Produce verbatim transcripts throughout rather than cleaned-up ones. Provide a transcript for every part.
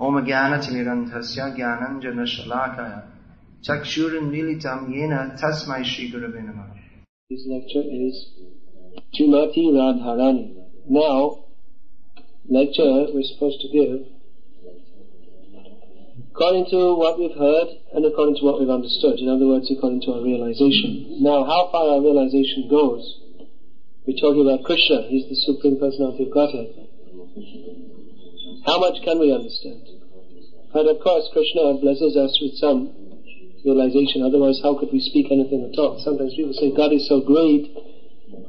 Om Jnana Niranthasya Jnananjana Shalakaya Chakshuran Militam Yena Tasmai Shri Gurave Namah. This lecture is Srimati Radharani. Now, lecture we're supposed to give according to what we've heard and according to what we've understood. In other words, according to our realization. Now, how far our realization goes, we're talking about Krishna. He's the Supreme Personality of Godhead. How much can we understand? And of course, Krishna blesses us with some realization. Otherwise, how could we speak anything at all? Sometimes people say, God is so great,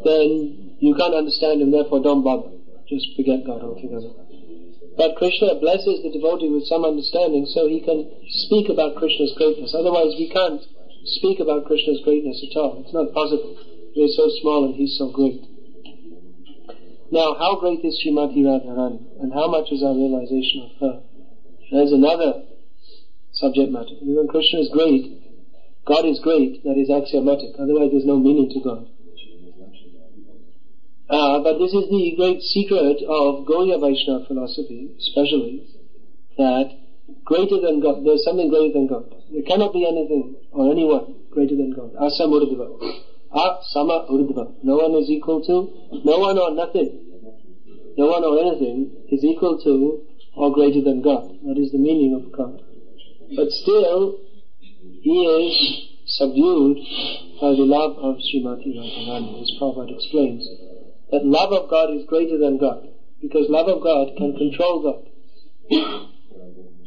then you can't understand him, therefore don't bother. Just forget God altogether. But Krishna blesses the devotee with some understanding so he can speak about Krishna's greatness. Otherwise, we can't speak about Krishna's greatness at all. It's not possible. We're so small and he's so great. Now, how great is Srimati Radharani? And how much is our realization of her? There's another subject matter. Even Krishna is great, God is great, that is axiomatic. Otherwise, there's no meaning to God. Uh, but this is the great secret of Gaudiya Vaishnava philosophy, especially, that greater than God, there's something greater than God. There cannot be anything or anyone greater than God. Asam Urdhva. Asama Urdhva. No one is equal to, no one or nothing. No one or anything is equal to or greater than God. That is the meaning of God. But still, he is subdued by the love of Srimati Radharani, as Prabhupada explains. That love of God is greater than God, because love of God can control God.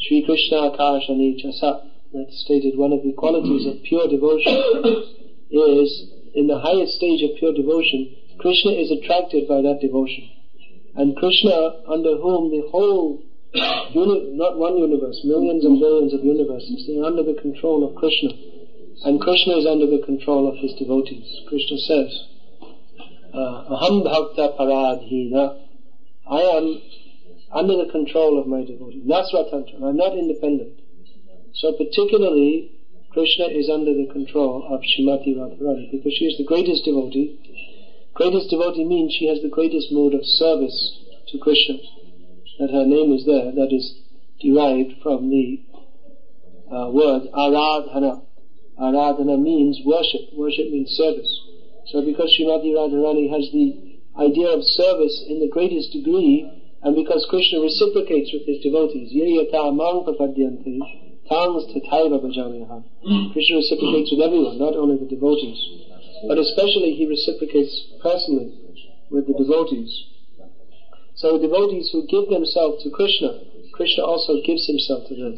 Sri Krishna Akashani Chasa, that's stated. One of the qualities of pure devotion is, in the highest stage of pure devotion, Krishna is attracted by that devotion. And Krishna, under whom the whole uni- not one universe, millions and billions of universes, they're under the control of Krishna, and Krishna is under the control of his devotees. Krishna says, Aham bhakta paradhina. I am under the control of my devotee. Nasvatantra. I'm not independent. So particularly, Krishna is under the control of Srimati Radharani because she is the greatest devotee. Greatest devotee means she has the greatest mode of service to Krishna. That her name is there. That is derived from the uh, word aradhana. Aradhana means worship. Worship means service. So because Srimati Radharani has the idea of service in the greatest degree, and because Krishna reciprocates with his devotees, Krishna reciprocates with everyone, not only the devotees, but especially he reciprocates personally with the devotees. So devotees who give themselves to Krishna, Krishna also gives himself to them.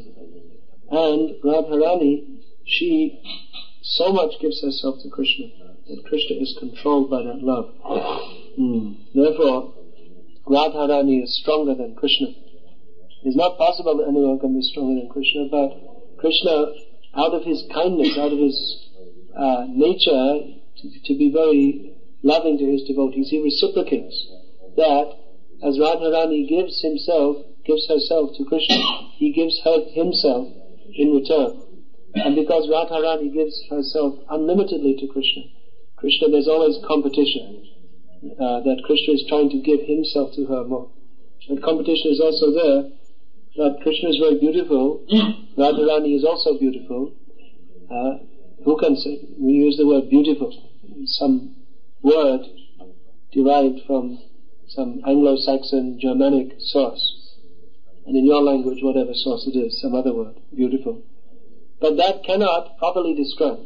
And Radharani, she so much gives herself to Krishna that Krishna is controlled by that love. Mm. Therefore, Radharani is stronger than Krishna. It's not possible that anyone can be stronger than Krishna, but Krishna, out of his kindness, out of his uh, nature, to, to be very loving to his devotees, he reciprocates that. As Radharani gives himself, gives herself to Krishna, he gives her himself in return. And because Radharani gives herself unlimitedly to Krishna, Krishna, there's always competition, uh, that Krishna is trying to give himself to her more. And competition is also there, that Krishna is very beautiful, Radharani is also beautiful. Uh, who can say? We use the word beautiful, some word derived from some Anglo-Saxon Germanic source, and in your language, whatever source it is, some other word, beautiful. But that cannot properly describe.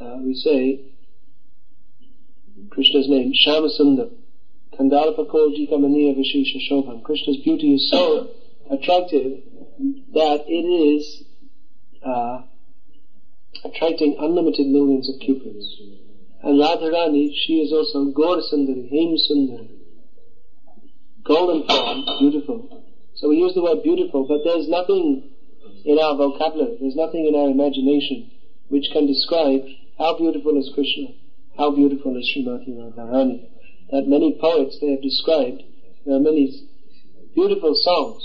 Uh, we say Krishna's name, Shyamasundar, Kandalapakojjikamaniya Vishisha Shobham. Krishna's beauty is so attractive that it is uh, attracting unlimited millions of cupids. And Radharani, she is also Gaur Sundari, Hem Sundari, golden form, beautiful. So we use the word beautiful, but there's nothing in our vocabulary, there's nothing in our imagination which can describe how beautiful is Krishna, how beautiful is Srimati Radharani. That many poets, they have described, there are many beautiful songs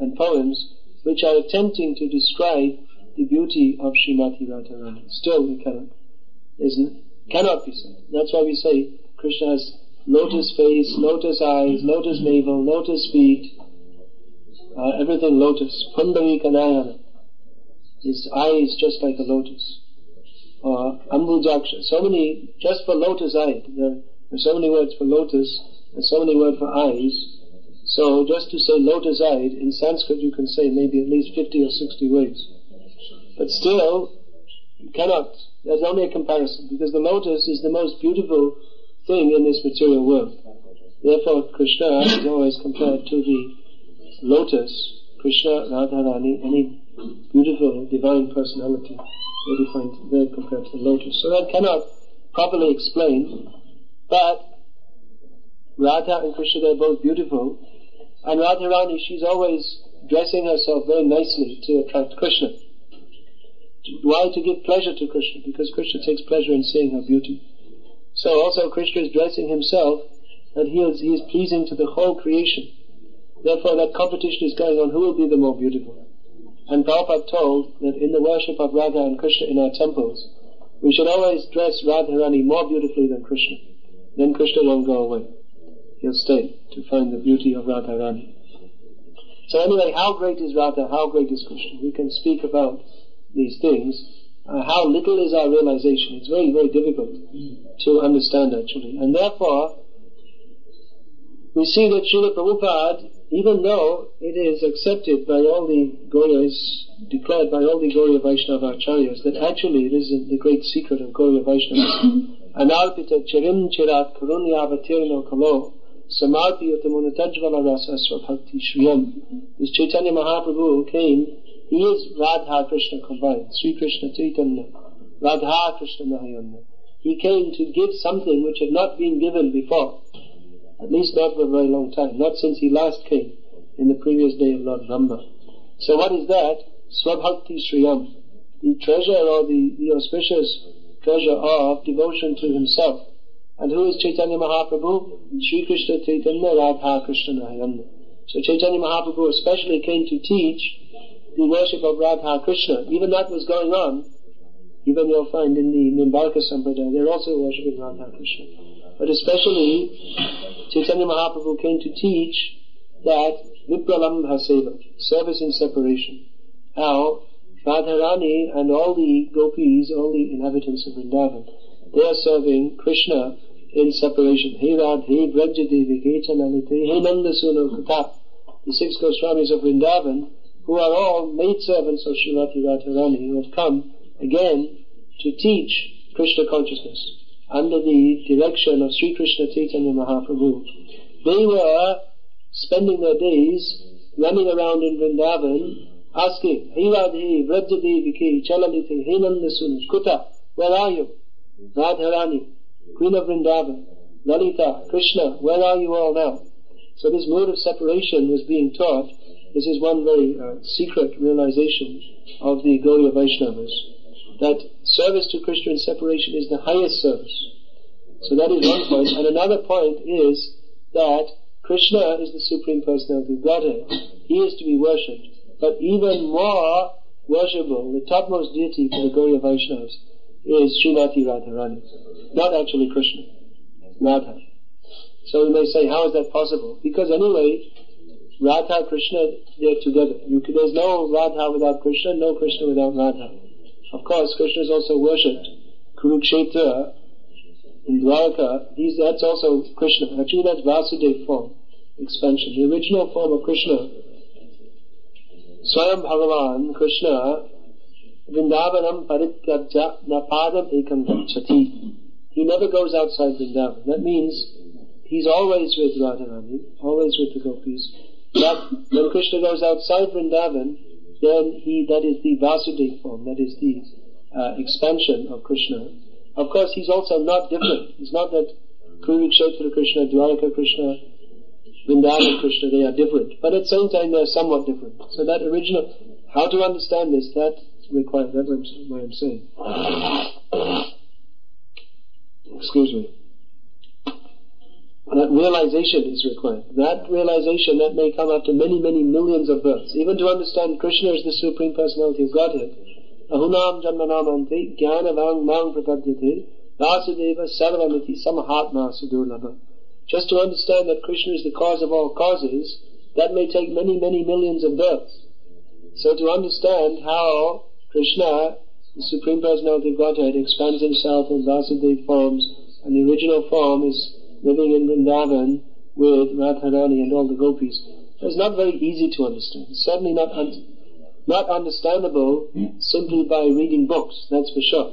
and poems which are attempting to describe the beauty of Srimati Radharani. Still we cannot, isn't, cannot be said. That's why we say Krishna has lotus face, lotus eyes, lotus navel, lotus feet, uh, everything lotus, pundarik anayana, his eye is just like a lotus, or uh, ambujaksha, so many, just for lotus eye, there are so many words for lotus, and so many words for eyes. So just to say lotus-eyed, in Sanskrit you can say maybe at least fifty or sixty ways. But still, you cannot, there's only a comparison, because the lotus is the most beautiful thing in this material world. Therefore Krishna is always compared to the lotus, Krishna, Radharani, any beautiful divine personality, they define, they're compared to the lotus. So that cannot properly explain, but Radha and Krishna, they're both beautiful, and Radharani, she's always dressing herself very nicely to attract Krishna. Why? To give pleasure to Krishna, because Krishna takes pleasure in seeing her beauty. So also Krishna is dressing himself, and he is, he is pleasing to the whole creation. Therefore that competition is going on, who will be the more beautiful. And Prabhupada told that in the worship of Radha and Krishna in our temples, we should always dress Radharani more beautifully than Krishna. Then Krishna won't go away. He'll stay to find the beauty of Radharani. So anyway, how great is Radha? How great is Krishna? We can speak about these things. Uh, how little is our realization? It's very, very difficult to understand actually. And therefore, we see that Srila Prabhupada, even though it is accepted by all the Gauriyas, declared by all the Gauriya Vaishnava Acharyas, that actually this is the great secret of Gauriya Vaishnava. Analpita chirim chirat karuniyavatirno kalo samarpiyatamunatajvala rasaswa bhakti shriyam. This Chaitanya Mahaprabhu came, he is Radha Krishna combined, Sri Krishna Chaitanya, Radha Krishna Nahayana. He came to give something which had not been given before, at least not for a very long time, not since he last came in the previous day of Lord Brahma. So what is that? Swabhakti Shriyam, the treasure or the, the auspicious treasure of devotion to himself. And who is Chaitanya Mahaprabhu? Sri Krishna Chaitanya Radha Krishna Nahayana. So Chaitanya Mahaprabhu especially came to teach the worship of Radha Krishna. Even that was going on, even you'll find in the Nimbarka Sampradaya, they're also worshipping Radha Krishna. But especially, Chaitanya Mahaprabhu came to teach that Vipralambha Seva, service in separation. How Radharani and all the gopis, all the inhabitants of Vrindavan, they are serving Krishna in separation. He Radha, He Vrajadevi, He Chananiti, He Nandasuno Katap, the six Goswamis of Vrindavan, who are all maidservants of Srimati Radharani, who have come again to teach Krishna consciousness under the direction of Sri Krishna Chaitanya Mahaprabhu. They were spending their days running around in Vrindavan asking, He Radhi, Vrajadevi, Ki, Chalaliti, He Nandasuno Kuta, where are you? Radharani, Queen of Vrindavan, Lalita, Krishna, where are you all now? So this mode of separation was being taught. This is one very uh, secret realization of the Gauriya Vaishnavas, that service to Krishna in separation is the highest service. So that is one point. And another point is that Krishna is the Supreme Personality of Godhead. He is to be worshipped. But even more worshipable, the topmost deity for the Gauriya Vaishnavas, is Srimati Radharani, not actually Krishna, Radha. So you may say, how is that possible? Because anyway, Radha, Krishna, they're together. You can, there's no Radha without Krishna, no Krishna without Radha. Of course, Krishna is also worshipped. Kurukshetra, in Dwaraka, he's, that's also Krishna. Actually, that's Vasudeva form, expansion. The original form of Krishna, Swayam Bhagavan, Krishna, Vrindavanam parityajya napadam ekam gacchati. He never goes outside Vrindavan. That means he's always with Radharani, always with the gopis. But when Krishna goes outside Vrindavan, then he, that is the Vasudeva form, that is the uh, expansion of Krishna. Of course, he's also not different. It's not that Kurukshetra Krishna, Dwaraka Krishna, Vrindavan Krishna, they are different. But at the same time, they are somewhat different. So that original, how to understand this, that required, that's what I'm saying. Excuse me. That realization is required. That realization, that may come after many, many millions of births. Even to understand Krishna is the Supreme Personality of Godhead. Ahunam janmanamanti, jnanavang mang pratadyate, vasudeva sarvamiti samahatma sudurlabha. Just to understand that Krishna is the cause of all causes, That may take many, many millions of births. So to understand how Krishna, the Supreme Personality of Godhead, expands himself in Vasudev forms, and the original form is living in Vrindavan with Radharani and all the gopis, that's not very easy to understand. It's certainly not un- not understandable simply by reading books, that's for sure.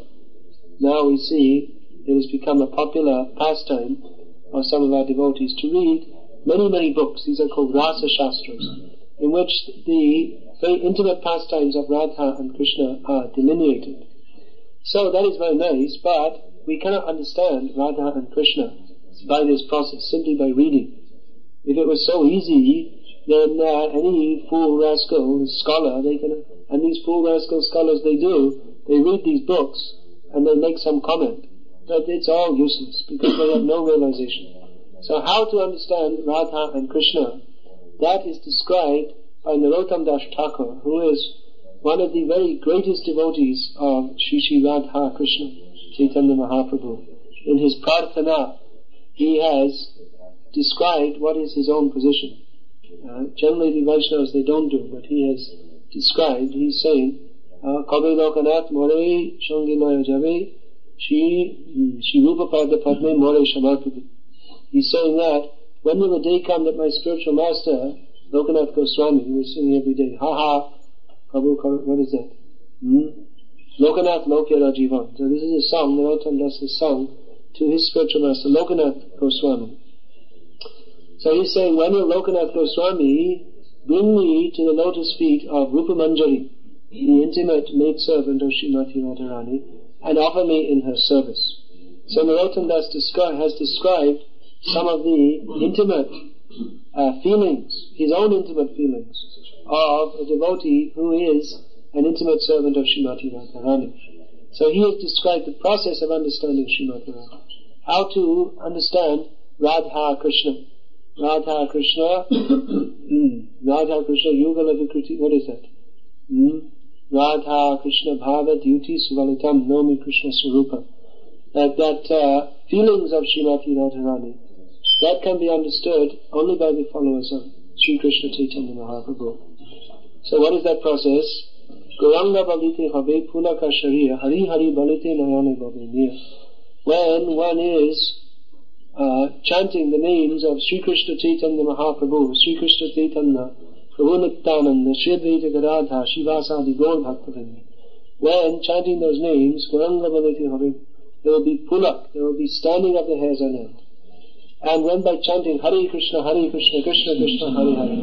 Now we see it has become a popular pastime of some of our devotees to read many, many books. These are called Rasa Shastras, in which the very intimate pastimes of Radha and Krishna are delineated. So that is very nice, but we cannot understand Radha and Krishna by this process, simply by reading. If it was so easy, then uh, any fool rascal scholar, they can, and these fool rascal scholars, they do, they read these books and they make some comment. But it's all useless because they have no realization. So how to understand Radha and Krishna, that is described by Narottam Das Thakur, who is one of the very greatest devotees of Sri Sri Radha Krishna Chaitanya Mahaprabhu. In his Prarthana, he has described what is his own position. Uh, generally the Vaishnavas they don't do, but he has described, he's saying, Kabe Lokanath More Shangi Maya Jave Shri Rupa Pada Padme More Shamarpati. He's saying that when will the day come that my spiritual master, Lokanath Goswami, who was singing every day, ha ha, Prabhu, what is that? Hmm? Lokanath Lokya Rajivan. So this is a song, Narottam Das has sung to his spiritual master, Lokanath Goswami. So he's saying, when will Lokanath Goswami bring me to the lotus feet of Rupa Manjari, the intimate maidservant of Srimati Radharani, and offer me in her service? So Narottam Das has described some of the intimate uh, feelings, his own intimate feelings, of a devotee who is an intimate servant of Srimati Radharani. So he has described the process of understanding Srimati Radharani, how to understand Radha Krishna. Radha Krishna, Radha Krishna Yugala Vikriti, what is that? Hmm? Radha Krishna Bhava Dyuti Suvalitam Nomi Krishna Swarupa. That, that uh, feelings of Srimati Radharani, that can be understood only by the followers of Sri Krishna Chaitanya Mahaprabhu. So what is that process? Goranga Balite Habe Pulaka Shariya Hari Hari Balite Nayane Babeniya. When one is Uh, chanting the names of Sri Krishna Chaitanya Mahaprabhu, Sri Krishna Chaitanya, Prabhu Nityananda, Sri Advaita Gadadha, Shivasadi Gaur Bhaktivinoda. When chanting those names, Goranga Balati Hari, there will be pulak, there will be standing of the hairs on end. And when by chanting Hare Krishna, Hare Krishna, Krishna Krishna, Hare Hare,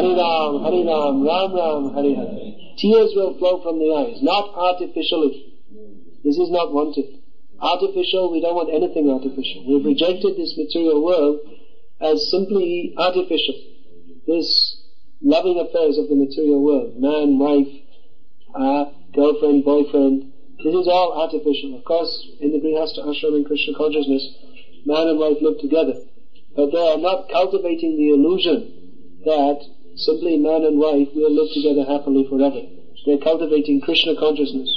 Hare Ram, Hare Ram, Ram Ram, Hare Hare, tears will flow from the eyes, not artificially. This is not wanted. Artificial, we don't want anything artificial. We've rejected this material world as simply artificial. This loving affairs of the material world, man, wife, uh, girlfriend, boyfriend, this is all artificial. Of course, in the Grihastha Ashram in Krishna consciousness, man and wife live together. But they are not cultivating the illusion that simply man and wife will live together happily forever. They're cultivating Krishna consciousness.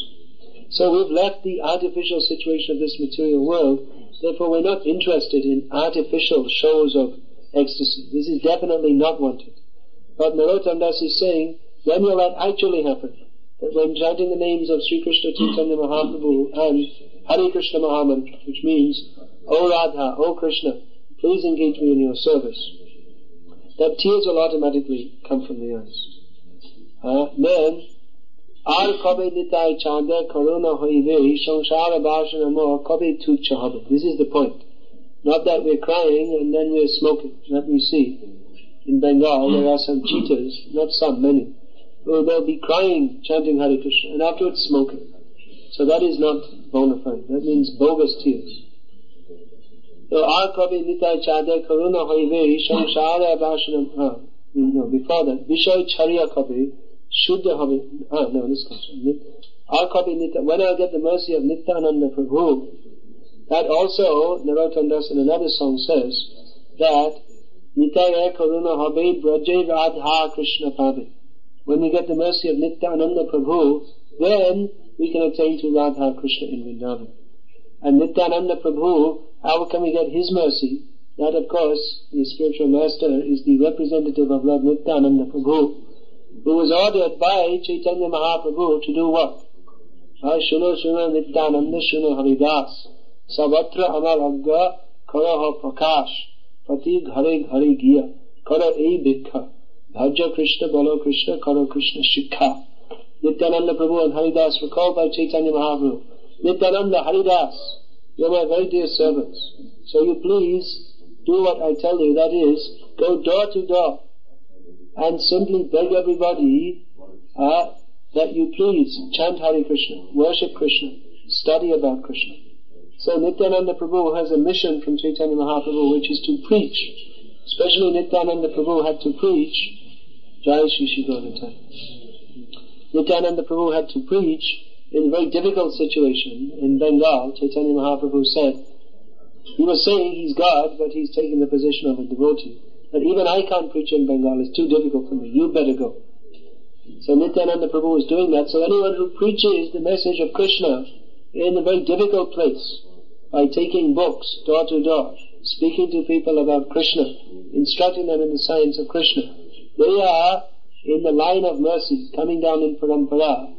So we've left the artificial situation of this material world, therefore we're not interested in artificial shows of ecstasy. This is definitely not wanted. But Narottam Das is saying, when will that actually happen? That when chanting the names of Sri Krishna Chaitanya Mahaprabhu and Hare Krishna Mahamantra, which means, O Radha, O Krishna, please engage me in your service, that tears will automatically come from the eyes. Uh, then, this is the point. Not that we're crying and then we're smoking. That we see in Bengal there are some cheaters, not some, many, who will be crying chanting Hare Krishna and afterwards smoking. So that is not bona fide. That means bogus tears. No, before that, Vishay Charya Kabe Shuddha Habe, ah no, this comes from Nitya. I'll copy Nitya. When I get the mercy of Nityananda Prabhu, that also, Narottam Das in another song says, that Nitya Karuna Habe Braje Radha Krishna Pade. When we get the mercy of Nityananda Prabhu, then we can attain to Radha Krishna in Vrindavan. And Nityananda Prabhu, how can we get his mercy? That, of course, the spiritual master is the representative of Lord Nityananda Prabhu, who was ordered by Chaitanya Mahaprabhu to do what? Shuno Shuno Nityananda Shuno Haridas Savatra Amar Agga Karaha Prakash Pati Ghare Ghare Gya Kara E Bikha Bhaja Krishna Bolo Krishna Kara Krishna Shikha. Nityananda Prabhu and Haridas were called by Chaitanya Mahaprabhu. Nityananda, Haridas, you are my very dear servants. So you please do what I tell you, that is, go door to door and simply beg everybody uh, that you please chant Hare Krishna, worship Krishna, study about Krishna. So Nityananda Prabhu has a mission from Chaitanya Mahaprabhu, which is to preach. Especially Nityananda Prabhu had to preach Jai Shri Shri Gaurata. Nityananda Prabhu had to preach in a very difficult situation in Bengal. Chaitanya Mahaprabhu said, he was saying he's God, but he's taking the position of a devotee. But even I can't preach in Bengal, it's too difficult for me, you better go. So Nityananda Prabhu was doing that. So anyone who preaches the message of Krishna in a very difficult place by taking books door to door, speaking to people about Krishna, instructing them in the science of Krishna, they are in the line of mercy coming down in parampara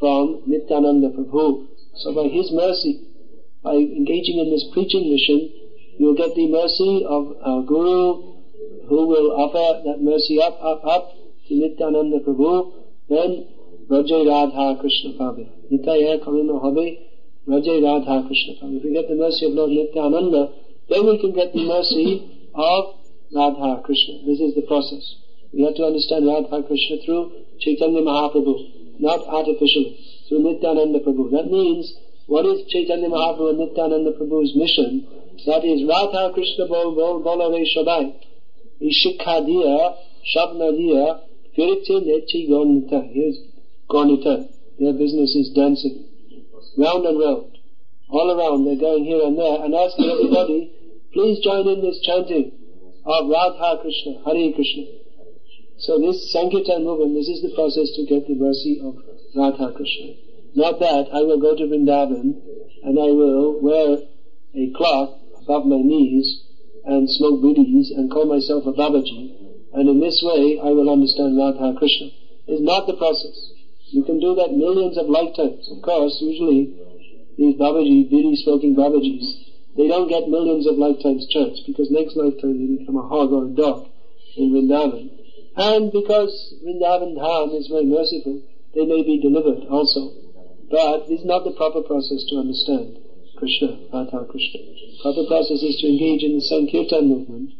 from Nityananda Prabhu. So by his mercy, by engaging in this preaching mission, you will get the mercy of our Guru, who will offer that mercy up, up, up to Nityananda Prabhu. Then Rajay Radha Krishna Pabe Nitaya Karuna Habe Rajay Radha Krishna Pabe. If we get the mercy of Lord Nityananda, then we can get the mercy of Radha Krishna. This is the process. We have to understand Radha Krishna through Chaitanya Mahaprabhu, not artificially, through Nityananda Prabhu. That means, what is Chaitanya Mahaprabhu and Nityananda Prabhu's mission? That is Radha Krishna Bol Bol Bolare Shabai Ishikadiya, Shabnadiya, Firitin Echi Gonita. Here's Gonita. Their business is dancing. Round and round. All around. They're going here and there and asking everybody, please join in this chanting of Radha Krishna, Hare Krishna. So this Sankirtan movement, this is the process to get the mercy of Radha Krishna. Not that I will go to Vrindavan and I will wear a cloth above my knees and smoke bidis and call myself a Babaji, and in this way I will understand Radha Krishna. It's not the process. You can do that millions of lifetimes. Of course, usually these Babaji, bidi smoking Babajis, they don't get millions of lifetimes chance, because next lifetime they become a hog or a dog in Vrindavan. And because Vrindavan Dham is very merciful, they may be delivered also. But this is not the proper process to understand Krishna, Radha Krishna. Proper process is to engage in the Sankirtan movement,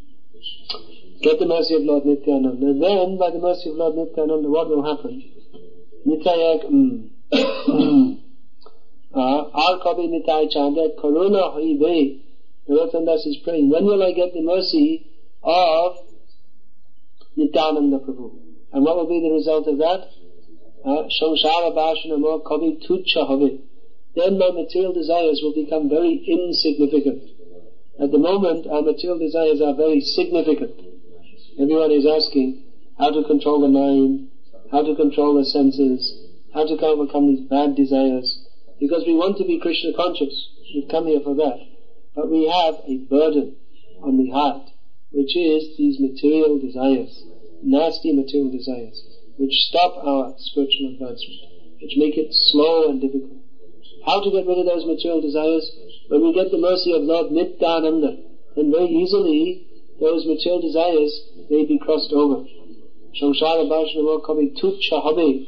get the mercy of Lord Nityananda, and then by the mercy of Lord Nityananda, what will happen? Nitayak Ar Kabi Nitai Chandak Karuna Haibe. Narottam Das is praying, when will I get the mercy of Nityananda Prabhu? And what will be the result of that? Shangshara Bhashanamo Kabi Tucha Habe. Then my material desires will become very insignificant. At the moment, our material desires are very significant. Everyone is asking how to control the mind, how to control the senses, how to overcome these bad desires. Because we want to be Krishna conscious. We've come here for that. But we have a burden on the heart, which is these material desires, nasty material desires, which stop our spiritual advancement, which make it slow and difficult. How to get rid of those material desires? When we get the mercy of Lord Nityananda, then very easily those material desires may be crossed over. Shangshara Bhashanamo Kabi Tucha Habe.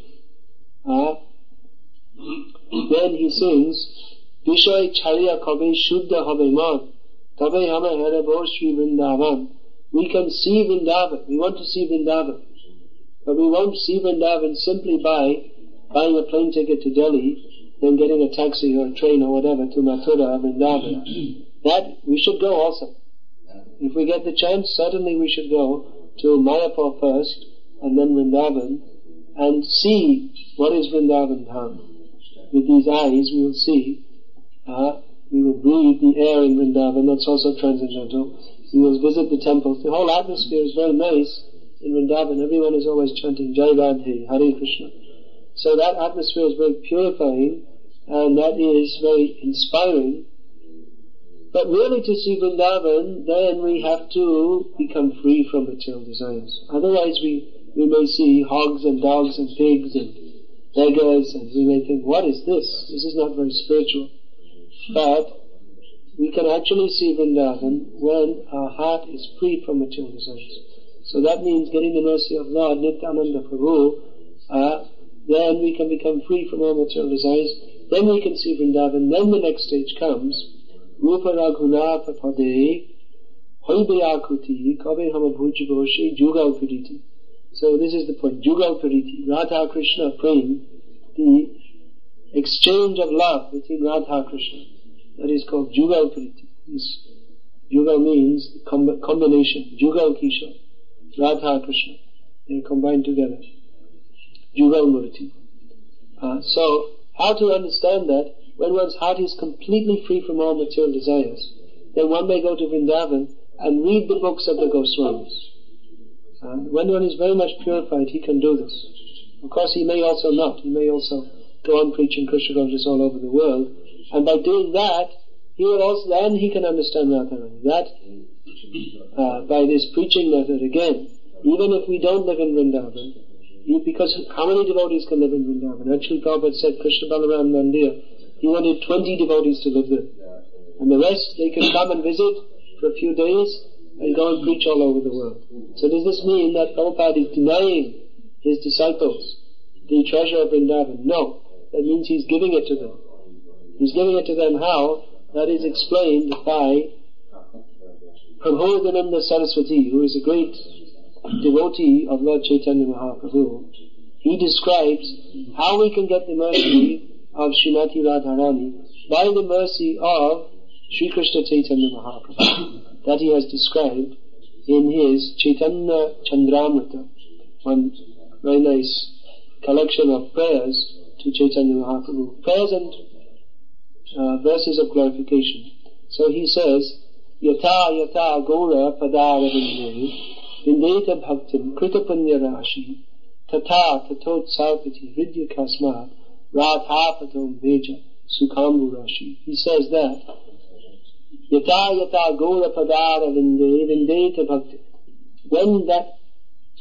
Then he sings, Vishay Charya Kabi Shuddha Habe Man Tabe Hama Herebo Sri Vrindavan. We can see Vrindavan. We want to see Vrindavan. But we won't see Vrindavan simply by buying a plane ticket to Delhi, then getting a taxi or a train or whatever to Mathura or Vrindavan. That, we should go also. If we get the chance, certainly we should go to Mayapur first and then Vrindavan and see what is Vrindavan Dham. With these eyes we will see, uh, we will breathe the air in Vrindavan, that's also transcendental. We will visit the temples. The whole atmosphere is very nice in Vrindavan. Everyone is always chanting Jai Radhe, Hare Krishna. So that atmosphere is very purifying, and that is very inspiring But merely to see Vrindavan, then we have to become free from material desires. Otherwise we, we may see hogs and dogs and pigs and beggars, and we may think, what is this? This is not very spiritual. But we can actually see Vrindavan when our heart is free from material desires. So that means getting the mercy of Lord Nityananda Prabhu, uh, then we can become free from all material desires, then we can see Vrindavan, then the next stage comes, Rupa Raghunatha Pade, Hoibayakuti, Kabe Hama Bhujabhoshe, Jugal Piriti. So this is the point, Jugal Piriti, Radha Krishna Prem, the exchange of love between Radha Krishna, that is called Jugal Piriti. This Jugal means com- combination, Jugal Kisha, Radha Krishna, they are combined together. Jugal Murti. Uh, so, how to understand that? When one's heart is completely free from all material desires, then one may go to Vrindavan and read the books of the Goswamis. Uh, when one is very much purified, he can do this. Of course, he may also not. He may also go on preaching Krishna consciousness all over the world. And by doing that, he will also, then he can understand Radharani. That, uh, by this preaching method again, even if we don't live in Vrindavan, because how many devotees can live in Vrindavan? Actually, Prabhupada said Krishna Balaram Mandir, he wanted twenty devotees to live there. And the rest, they can come and visit for a few days and go and preach all over the world. So does this mean that Prabhupada is denying his disciples the treasure of Vrindavan? No. That means he's giving it to them. He's giving it to them how? That is explained by Prabodhananda Saraswati, who is a great devotee of Lord Chaitanya Mahaprabhu. He describes how we can get the mercy of Srimati Radharani by the mercy of Sri Krishna Chaitanya Mahaprabhu that he has described in his Chaitanya Chandramrita, one very nice collection of prayers to Chaitanya Mahaprabhu, prayers and uh, verses of glorification. So he says, Yata Yata Gora Padaravindayi Vindeta Bhaktim Kritapanya Rashi Tata Tatot Sarpati Vidya Kasmat Rathapatam Veja Sukhambu Rashi. He says that Yata Yata Gora Padara Vinde Vindeta Bhaktim. When that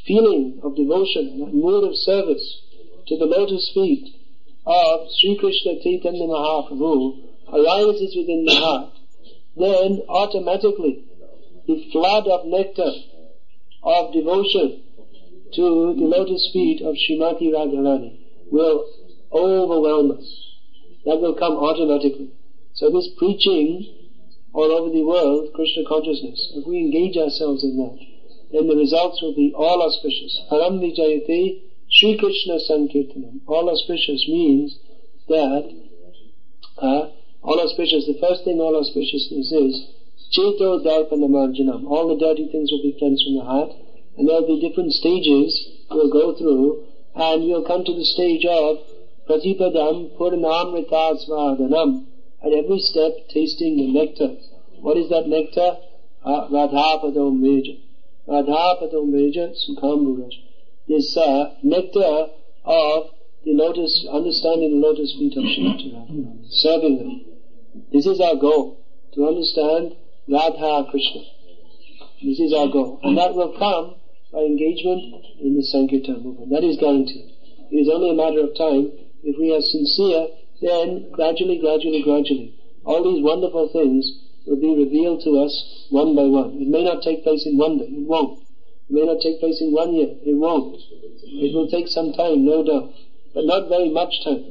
feeling of devotion, that mood of service to the lotus feet of Sri Krishna Chaitanya Mahaprabhu arises within the heart, then automatically the flood of nectar of devotion to the lotus feet of Srimati Radharani will overwhelm us. That will come automatically. So this preaching all over the world, Krishna consciousness, if we engage ourselves in that, then the results will be all auspicious. Param Vijayate Sri Krishna Sankirtanam. All auspicious means that uh, all auspicious, the first thing all auspiciousness is Cheto Darpanamarjanam. All the dirty things will be cleansed from the heart, and there will be different stages we'll go through, and we'll come to the stage of Pratipadam Purnamrita Svadanam. At every step, tasting the nectar. What is that nectar? Uh, Radhapadam Veja. Radhapadam Veja Sukhamburaj. This uh, nectar of the lotus, understanding the lotus feet of Srimati Radharani, serving them. This is our goal, to understand Radha Krishna. This is our goal. And that will come by engagement in the Sankirtan movement. That is guaranteed. It is only a matter of time. If we are sincere, then gradually, gradually, gradually, all these wonderful things will be revealed to us one by one. It may not take place in one day. It won't. It may not take place in one year. It won't. It will take some time, no doubt. But not very much time.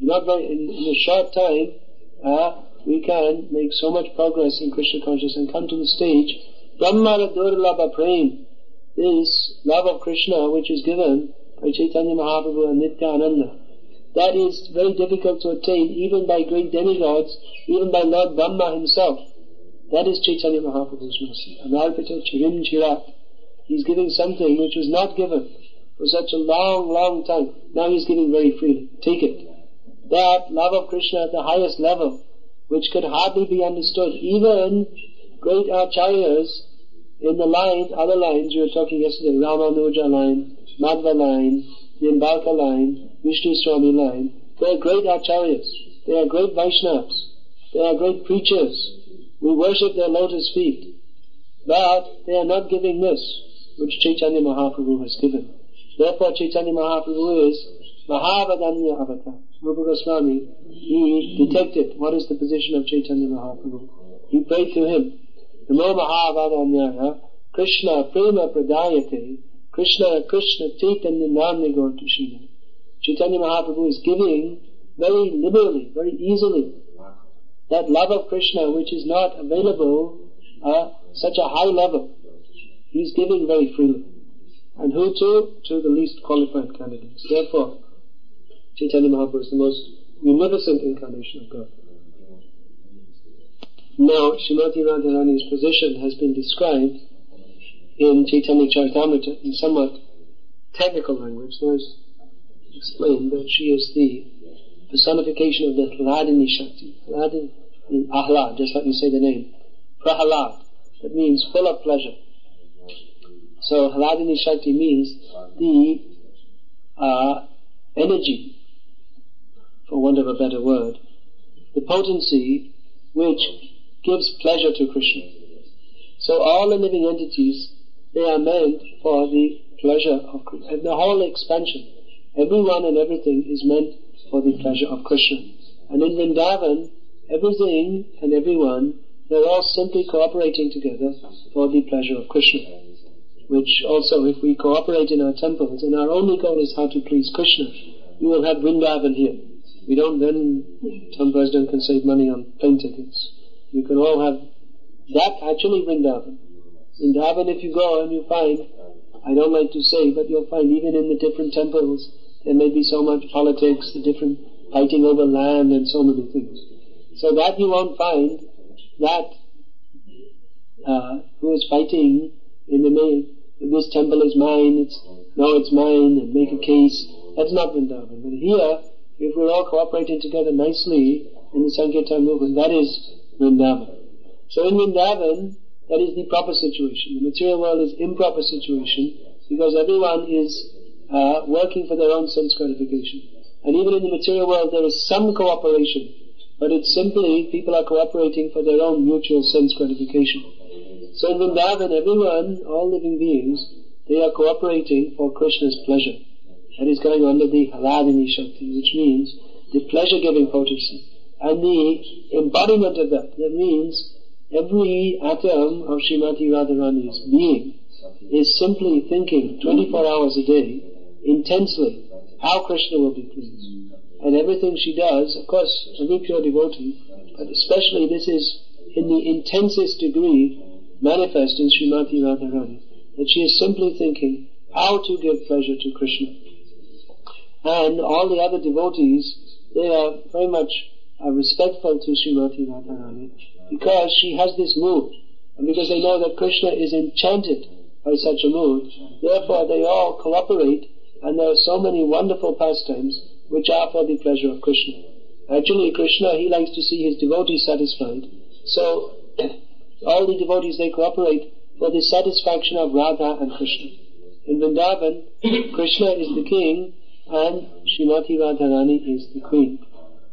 Not very, in, in a short time, uh, we can make so much progress in Krishna consciousness and come to the stage, Brahmara Durlabha Prem, this love of Krishna which is given by Chaitanya Mahaprabhu and Nityananda. That is very difficult to attain even by great demigods, even by Lord Brahma himself. That is Chaitanya Mahaprabhu's mercy. Anarpita Chirim Chirat. He's giving something which was not given for such a long, long time. Now he's giving very freely. Take it. That love of Krishna at the highest level, which could hardly be understood. Even great acharyas in the line, other lines we were talking yesterday, Ramanuja line, Madhva line, the Nimbarka line, Vishnu Swami line, they are great acharyas, they are great Vaishnavas, they are great preachers, We worship their lotus feet, but they are not giving this which Chaitanya Mahaprabhu has given. Therefore Chaitanya Mahaprabhu is Mahavadanya Avatar. Rupa Goswami, he detected what is the position of Chaitanya Mahaprabhu. He prayed to him, Namo Mahavadanya Krishna Prema Pradayate Krishna Krishna Chaitanya Namne Gaur Krishna. Chaitanya Mahaprabhu is giving very liberally, very easily, that love of Krishna which is not available at such a high level. He is giving very freely. And who to? To the least qualified candidates. Therefore, Chaitanya Mahaprabhu is the most munificent incarnation of God. Now, Srimati Radharani's position has been described in Chaitanya Charitamrita in somewhat technical language. There is explained that she is the personification of the Hladini Shakti. Hladini, Ahlad, just like you say the name. Prahalad, that means full of pleasure. So Hladini Shakti means the uh, energy, for want of a better word, the potency which gives pleasure to Krishna. So all the living entities, they are meant for the pleasure of Krishna. And the whole expansion, everyone and everything is meant for the pleasure of Krishna. And in Vrindavan, everything and everyone, they're all simply cooperating together for the pleasure of Krishna. Which also, if we cooperate in our temples, and our only goal is how to please Krishna, we will have Vrindavan here. We don't then, some president can save money on plane tickets. You can all have that actually Vrindavan. Vrindavan, if you go and you find, I don't like to say, but you'll find even in the different temples, there may be so much politics, the different fighting over land and so many things. So that you won't find that uh, who is fighting in the name, this temple is mine, it's no, it's mine, and make a case. That's not Vrindavan. But here, if we're all cooperating together nicely in the Sankirtan movement, that is Vrindavan. So in Vrindavan, that is the proper situation. The material world is improper situation because everyone is Uh, working for their own sense gratification. And even in the material world there is some cooperation, but it's simply people are cooperating for their own mutual sense gratification. So in Vrindavan, everyone, all living beings, they are cooperating for Krishna's pleasure. That is going under the Hladini Shakti, which means the pleasure-giving potency. And the embodiment of that, that means every atom of Srimati Radharani's being is simply thinking twenty-four hours a day intensely how Krishna will be pleased. And everything she does, of course, every pure devotee, but especially this is in the intensest degree manifest in Srimati Radharani, that she is simply thinking how to give pleasure to Krishna. And all the other devotees, they are very much uh, respectful to Srimati Radharani because she has this mood, and because they know that Krishna is enchanted by such a mood, therefore they all cooperate. And there are so many wonderful pastimes which are for the pleasure of Krishna. Actually, Krishna, he likes to see his devotees satisfied. So, all the devotees, they cooperate for the satisfaction of Radha and Krishna. In Vrindavan, Krishna is the king and Srimati Radharani is the queen.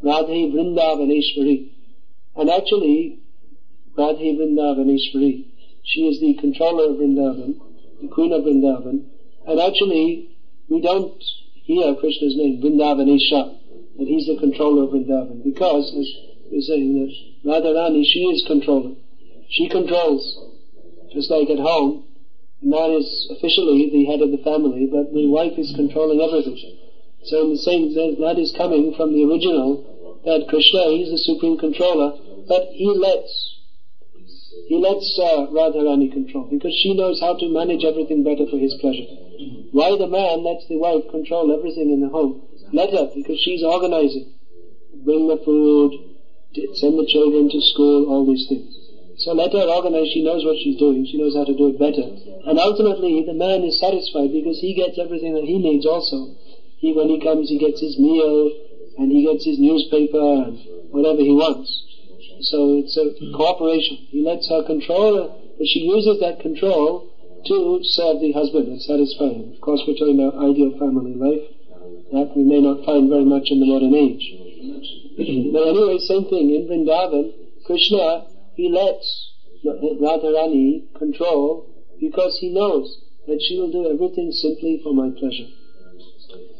Radhe Vrindavaneshwari. And actually, Radhe Vrindavaneshwari, she is the controller of Vrindavan, the queen of Vrindavan. And actually, we don't hear Krishna's name, Vrindavaneshwar, that he's the controller of Vrindavan, because, as we're saying, that Radharani, she is controller. She controls, just like at home. The man is officially the head of the family, but the wife is controlling everything. So in the same, that is coming from the original, that Krishna, he's the supreme controller, but he lets, he lets uh, Radharani control, because she knows how to manage everything better for his pleasure. Why the man lets the wife control everything in the home? Let her, because she's organizing. Bring the food, send the children to school, all these things. So let her organize, she knows what she's doing, she knows how to do it better. And ultimately the man is satisfied because he gets everything that he needs also. He, when he comes, he gets his meal, and he gets his newspaper, and whatever he wants. So it's a cooperation. He lets her control, but she uses that control to serve the husband and satisfy him. Of course, we're talking about ideal family life that we may not find very much in the modern age. But anyway, same thing. In Vrindavan, Krishna, he lets Radharani control because he knows that she will do everything simply for my pleasure.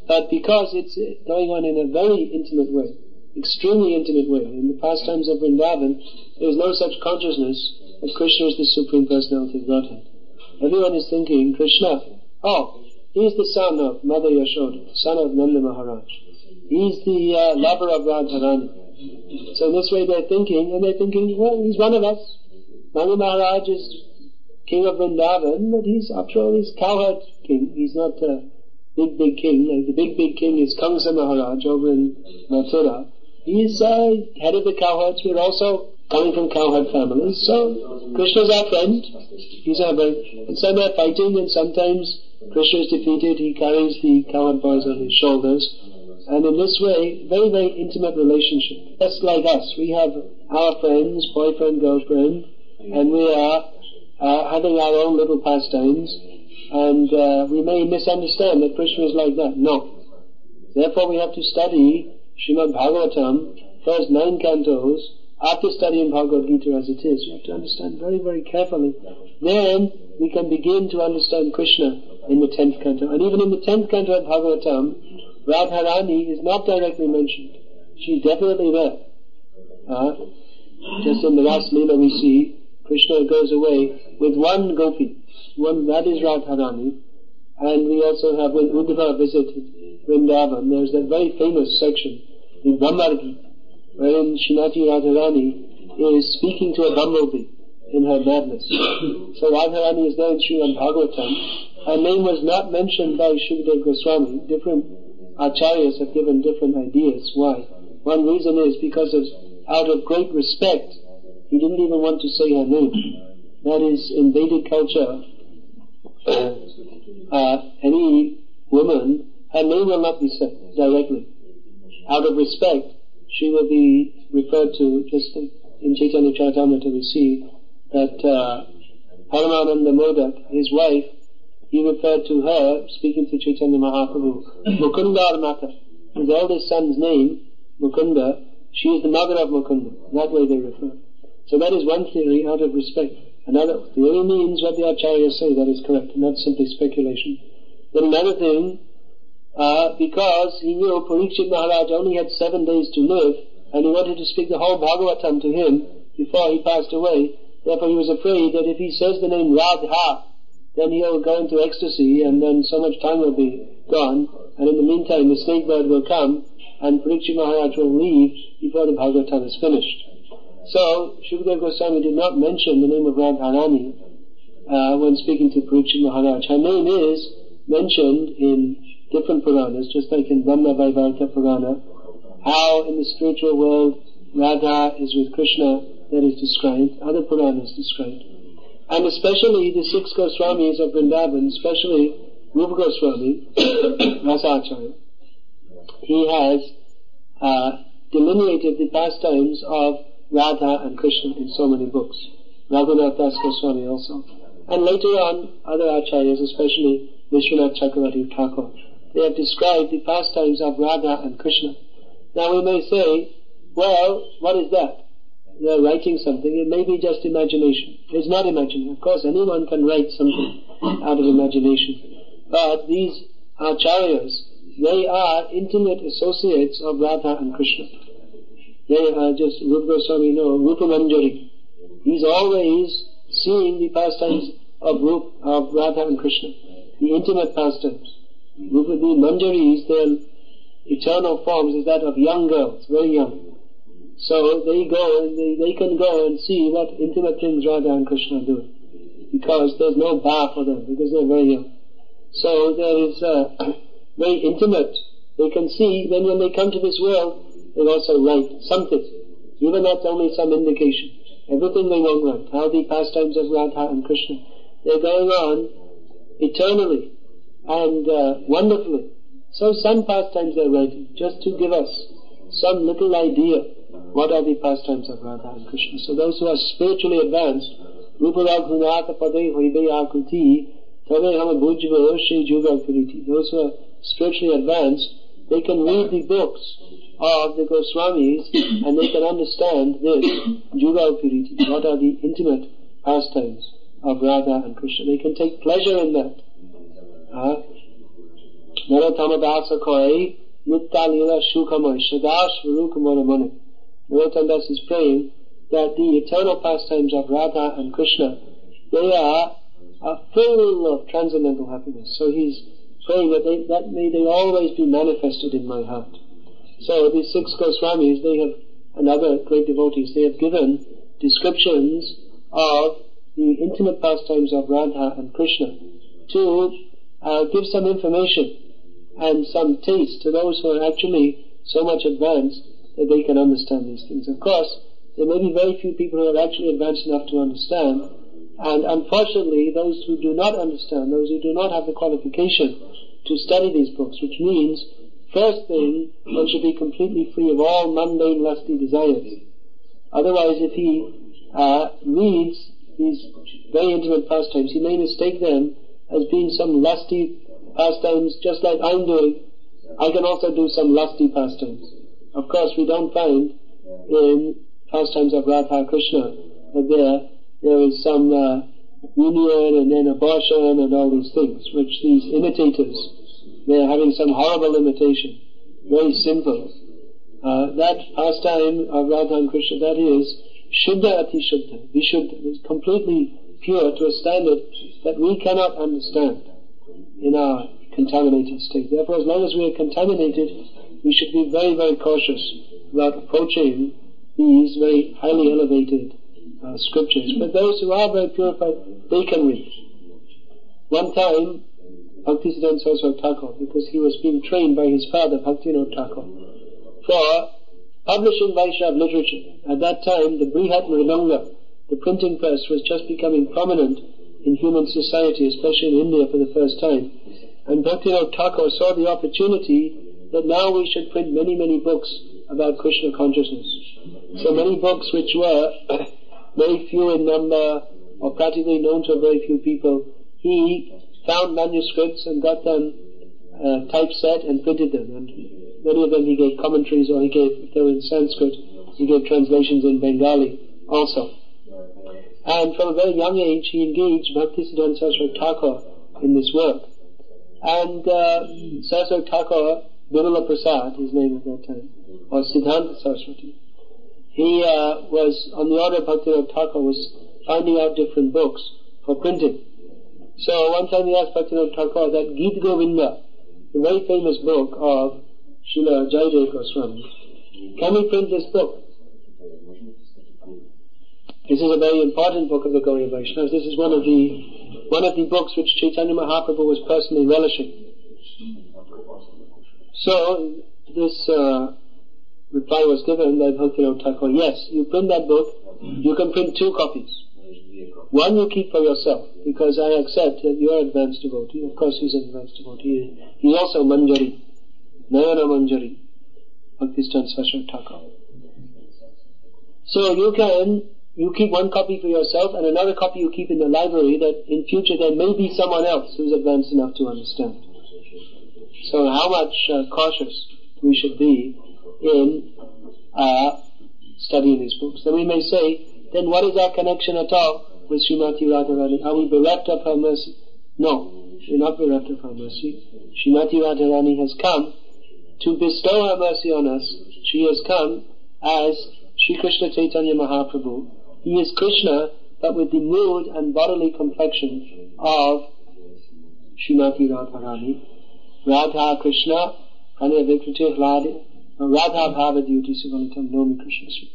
But because it's going on in a very intimate way, extremely intimate way, in the pastimes of Vrindavan, there is no such consciousness that Krishna is the Supreme Personality of Godhead. Everyone is thinking, Krishna, oh, he's the son of Mother Yashoda, son of Nanda Maharaj. He's the uh, lover of Radharani. So in this way they're thinking, and they're thinking, well, he's one of us. Nanda Maharaj is king of Vrindavan, but he's, after all, he's cowherd king. He's not a big, big king. Like, the big, big king is Kamsa Maharaj over in Mathura. He's uh, head of the cowherds. We're also coming from cowherd families. So Krishna's our friend. He's our friend. And some are fighting, and sometimes Krishna is defeated. He carries the cowherd boys on his shoulders. And in this way, very, very intimate relationship. Just like us. We have our friends, boyfriend, girlfriend, and we are uh, having our own little pastimes, and uh, we may misunderstand that Krishna is like that. No. Therefore we have to study Srimad Bhagavatam, first nine cantos, after studying Bhagavad Gita as it is. You have to understand very, very carefully. Then we can begin to understand Krishna in the tenth canto. And even in the tenth canto of Bhagavatam, Radharani is not directly mentioned. She's definitely there. Uh, just in the Ras Leela we see Krishna goes away with one gopi, one, that is Radharani, and we also have, when Uddhava visited Vrindavan, there's that very famous section, the Brahmar Gita, wherein Srimati Radharani is speaking to a bumblebee in her madness. So Radharani is there in Srimad Bhagavatam. Her name was not mentioned by Shukadev Goswami. Different acharyas have given different ideas why. One reason is because of, out of great respect, he didn't even want to say her name. That is, in Vedic culture, uh, any woman, her name will not be said directly. Out of respect, she will be referred to. Just in Chaitanya Charitamrita we see that uh, Paramananda Modak, his wife, he referred to her, speaking to Chaitanya Mahaprabhu, Mukunda Armata. His eldest son's name, Mukunda, she is the mother of Mukunda. That way they refer. So that is one theory, out of respect. Another theory means what the acharyas say, that is correct, and that's simply speculation. Then another thing, uh, because he knew Parikshit Maharaj only had seven days to live, and he wanted to speak the whole Bhagavatam to him before he passed away, therefore he was afraid that if he says the name Radha, then he'll go into ecstasy, and then so much time will be gone, and in the meantime the snake bird will come, and Parikshit Maharaj will leave before the Bhagavatam is finished. So, Shukadev Goswami did not mention the name of Radharani uh, when speaking to Parikshit Maharaj. Her name is mentioned in different Puranas, just like in Brahma Vaivarta Purana, how in the spiritual world Radha is with Krishna, that is described, other Puranas described. And especially the six Goswamis of Vrindavan, especially Rupa Goswami, Rasacharya, he has uh, delineated the pastimes of Radha and Krishna in so many books. Raghunath Das Goswami also. And later on, other acharyas, especially Vishwanath Chakravarti Thakur, they have described the pastimes of Radha and Krishna. Now we may say, well, what is that? They're writing something. It may be just imagination. It's not imagination. Of course, anyone can write something out of imagination. But these acharyas, they are intimate associates of Radha and Krishna. They are just, Rupa Goswami, no, Rupa Manjari. He's always seeing the pastimes of Rupa, of Radha and Krishna, the intimate pastimes. Rupa, the Manjaris, their eternal forms is that of young girls, very young. So they go, and they, they can go and see what intimate things Radha and Krishna do, because there's no bar for them, because they're very young. So there is uh, very intimate. They can see, then when they come to this world, they also write something, even that's only some indication. Everything they won't write, how the pastimes of Radha and Krishna, they're going on eternally and uh, wonderfully. So some pastimes they're writing, just to give us some little idea what are the pastimes of Radha and Krishna. So those who are spiritually advanced, Rupa-Raghunatha Pade Hoibe Akuti Tave Hama Bhujva Shri Juga Kiriti, those who are spiritually advanced, They can read the books of the Goswamis and they can understand this Juga Upiriti, what are the intimate pastimes of Radha and Krishna. They can take pleasure in that. Uh, Narottama Dasa Koi Mutta Lila Shukamai Shadash Varukamara Mani. Narottama Dasa is praying that the eternal pastimes of Radha and Krishna, they are a full of transcendental happiness. So he's praying that, they, that may they always be manifested in my heart. So these six Goswamis, they have, and other great devotees, they have given descriptions of the intimate pastimes of Radha and Krishna to uh, give some information and some taste to those who are actually so much advanced that they can understand these things. Of course, there may be very few people who are actually advanced enough to understand, and unfortunately those who do not understand, those who do not have the qualification to study these books, which means, first thing, one should be completely free of all mundane lusty desires. Otherwise, if he uh, reads these very intimate pastimes, he may mistake them as being some lusty pastimes, just like I'm doing. I can also do some lusty pastimes. Of course, we don't find in pastimes of Radha Krishna that there there is some uh, union and then abortion and all these things, which these imitators, they're having some horrible imitation, very simple. Uh, that pastime of Radha and Krishna, that is Shuddha Ati Shuddha, Vishuddha, is completely pure to a standard that we cannot understand in our contaminated state. Therefore, as long as we are contaminated, we should be very, very cautious about approaching these very highly elevated uh, scriptures. But those who are very purified, they can read. One time, Bhaktisiddhanta Saraswati Thakur, because he was being trained by his father, Bhaktivinoda Thakur, for publishing Vaishnava literature. At that time, the Brihat Mridanga, the printing press, was just becoming prominent in human society, especially in India for the first time. And Bhaktivinoda Thakur saw the opportunity that now we should print many, many books about Krishna consciousness. So many books which were very few in number or practically known to very few people, he found manuscripts and got them uh, typeset and printed them. And many of them he gave commentaries, or he gave, if they were in Sanskrit, he gave translations in Bengali also. And from a very young age, he engaged Bhaktisiddhanta Saraswati Thakur in this work. And uh, Saraswati Thakur, Birla Prasad, his name at that time, or Siddhanta Saraswati, he uh, was, on the order of Bhaktisiddhanta Thakur, was finding out different books for printing. So one time he asked Bhaktivinoda Thakur that Gita Govinda, the very famous book of Srila Jayadeva Goswami, can we print this book? This is a very important book of the Gaudiya Vaishnavas. This is one of the one of the books which Chaitanya Mahaprabhu was personally relishing. So this uh, reply was given by Bhaktivinoda Thakur: yes, you print that book, you can print two copies. One you keep for yourself, because I accept that you are an advanced devotee. Of course, he's an advanced devotee. He is also Manjari, Nayana Manjari, Bhaktisiddhanta Saraswati Thakur. So you can, you keep one copy for yourself, and another copy you keep in the library, that in future there may be someone else who's advanced enough to understand. So how much uh, cautious we should be in uh, studying these books. Then we may say, then what is our connection at all with Srimati Radharani? Are we bereft of her mercy? No, we're not bereft of her mercy. Srimati Radharani has come to bestow her mercy on us. She has come as Sri Krishna Chaitanya Mahaprabhu. He is Krishna, but with the mood and bodily complexion of Srimati Radharani. Radha Krishna, Anyavikriti Hlade, Radha Bhava Dyuti Sivanitam Nomi Krishna.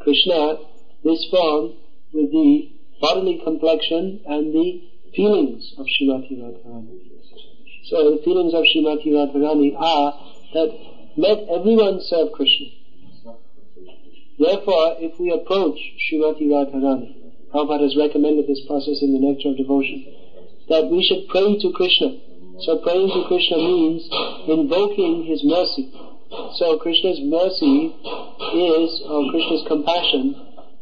Krishna, this form with the bodily complexion and the feelings of Srimati Radharani. So the feelings of Srimati Radharani are that let everyone serve Krishna. Therefore, if we approach Srimati Radharani, Prabhupada has recommended this process in the Nectar of Devotion, that we should pray to Krishna. So praying to Krishna means invoking his mercy. So Krishna's mercy is, or Krishna's compassion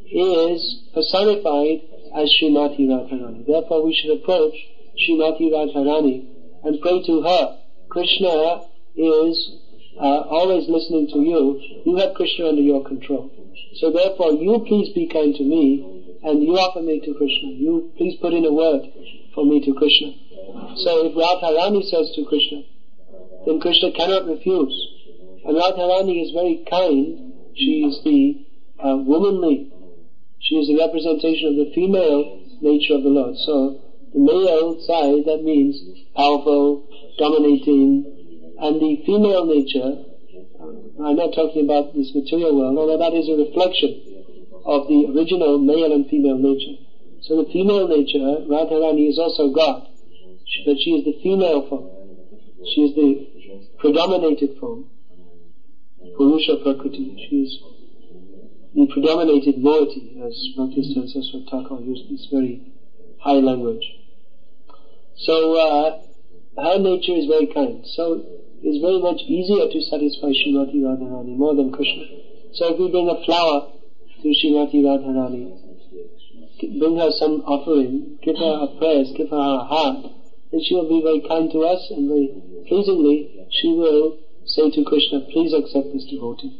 is personified as Srimati Radharani. Therefore, we should approach Srimati Radharani and pray to her. Krishna is are always listening to you, you have Krishna under your control. So therefore, you please be kind to me, and you offer me to Krishna. You please put in a word for me to Krishna. So if Radharani says to Krishna, then Krishna cannot refuse. And Radharani is very kind. She is the uh, womanly. She is the representation of the female nature of the Lord. So the male side, that means powerful, dominating, and the female nature, I'm not talking about this material world, although that is a reflection of the original male and female nature. So the female nature, Radharani, is also God, but she is the female form. She is the predominated form, Purusha Prakriti. She is the predominated moiety, as Bhaktisiddhanta Saraswati Thakur used this very high language. So uh, her nature is very kind. So it's very much easier to satisfy Srimati Radharani more than Krishna. So if we bring a flower to Srimati Radharani, bring her some offering, give her a prayer, give her a heart, then she will be very kind to us, and very pleasingly she will say to Krishna, please accept this devotee.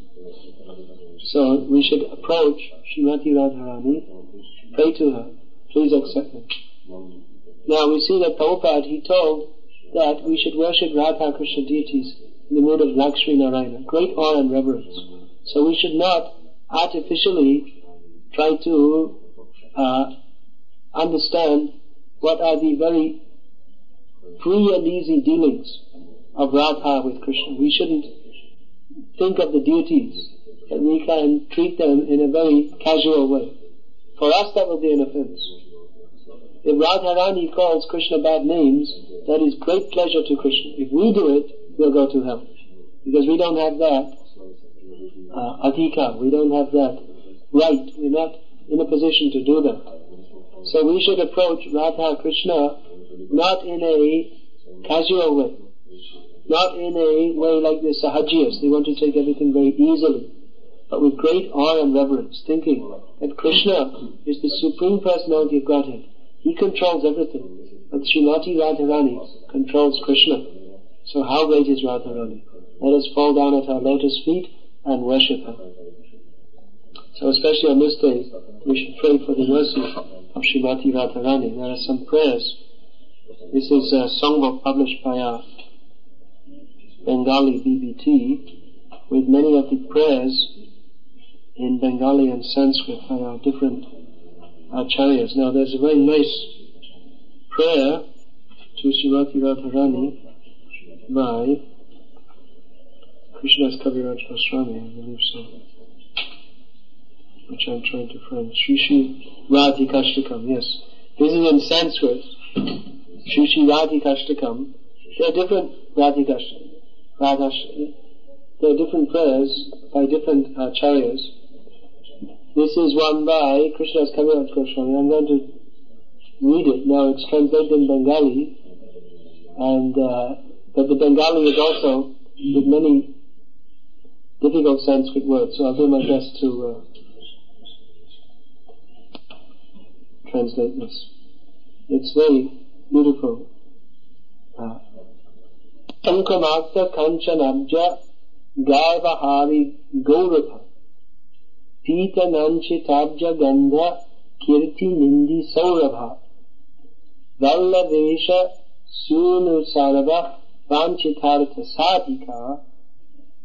So we should approach Srimati Radharani, pray to her, please accept it. Now we see that Prabhupada, he told that we should worship Radha Krishna deities in the mood of Lakshmi Narayana, great awe and reverence. So we should not artificially try to uh, understand what are the very free and easy dealings of Radha with Krishna. We shouldn't think of the deities that we can treat them in a very casual way. For us, that will be an offense. If Radharani calls Krishna bad names, that is great pleasure to Krishna. If we do it, we'll go to hell, because we don't have that uh, adhika, we don't have that right, we're not in a position to do that. So we should approach Radha Krishna not in a casual way, not in a way like the Sahajiyas, they want to take everything very easily, but with great awe and reverence, thinking that Krishna is the Supreme Personality of Godhead. He controls everything, but Srimati Radharani controls Krishna. So how great is Radharani? Let us fall down at her lotus feet and worship her. So especially on this day, we should pray for the mercy of Srimati Radharani. There are some prayers. This is a songbook published by our Bengali B B T, with many of the prayers in Bengali and Sanskrit by our different acharyas. Now there's a very nice prayer to Srimati Radharani by Krishnadas Kaviraj Goswami, I believe so, which I'm trying to find. Shri Radhikashtakam, yes. This is in Sanskrit. Shri Radhikashtakam. There are different Radhikashtakam. Radhash- there are different prayers by different acharyas. This is one by Krishnadas Kaviraj Goswami. I'm going to read it now. It's translated in Bengali, and uh, but the Bengali is also with many difficult Sanskrit words, so I'll do my best to uh, translate this. It's very beautiful. Uh, Sankamakta Kanchanabja Garvahari Gaurapa Pita Nanchitabja Gandha Kirti Nindi Saurabha Vallavesha Sunu Sarava Vanchitartha Sadhika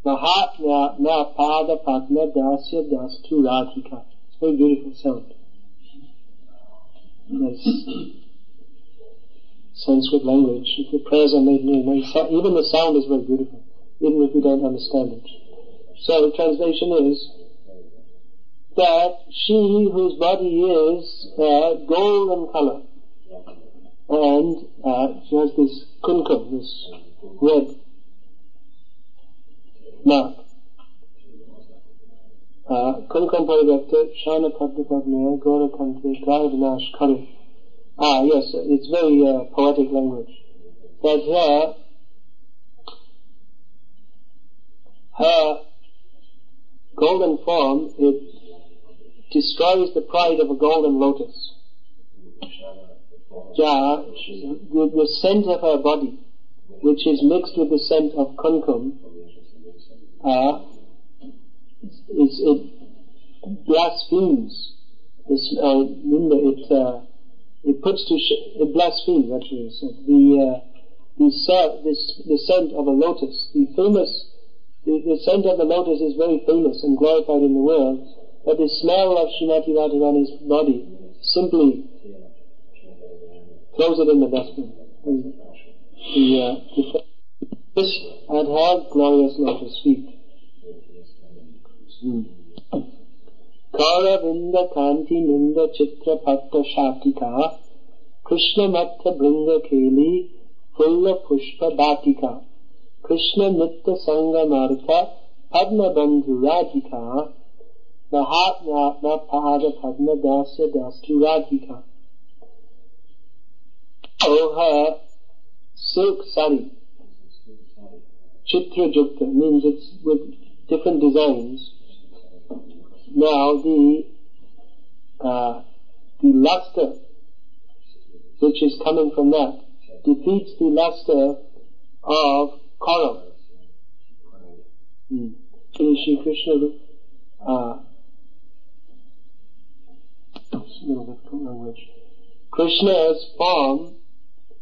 Mahatya Na Pada Patna Dasya Dastu Radhika. It's a very beautiful sound. Nice. Sanskrit language. The prayers are made very nice. Even the sound is very beautiful, even if we don't understand it. So the translation is that she whose body is uh, golden color, and uh, she has this kumkum, this red mark. Uh, kumkum parivakta, shana padma padmaya, gora kante, gaya vinash kare. Ah, yes, it's very uh, poetic language. That her, her golden form, it destroys the pride of a golden lotus. Ja, the, the scent of her body, which is mixed with the scent of kumkum, uh, it's, it blasphemes this uh, linda. It uh, it puts to sh- it blasphemes actually so the uh, the sa- this the scent of a lotus. The famous the, the scent of a lotus is very famous and glorified in the world, but the smell of Srimati Radharani's body simply throws it in the dustbin. The, uh, the fish had had glorious lotus feet. Mm. Kara Vinda Kanti Ninda Chitra Patta Shatika Krishna Matta Bringa Keli Fulla Pushpa Bhatika Krishna Nitta Sangha Martha Padma Bandhu Radhika Mahatma Pahada Padma Dasya Dastu Radhika. Oh, her silk sari, chitra jukta, means it's with different designs. Now the uh, the luster which is coming from that defeats the luster of coral. Mm. Shri Krishna uh, Krishna's form,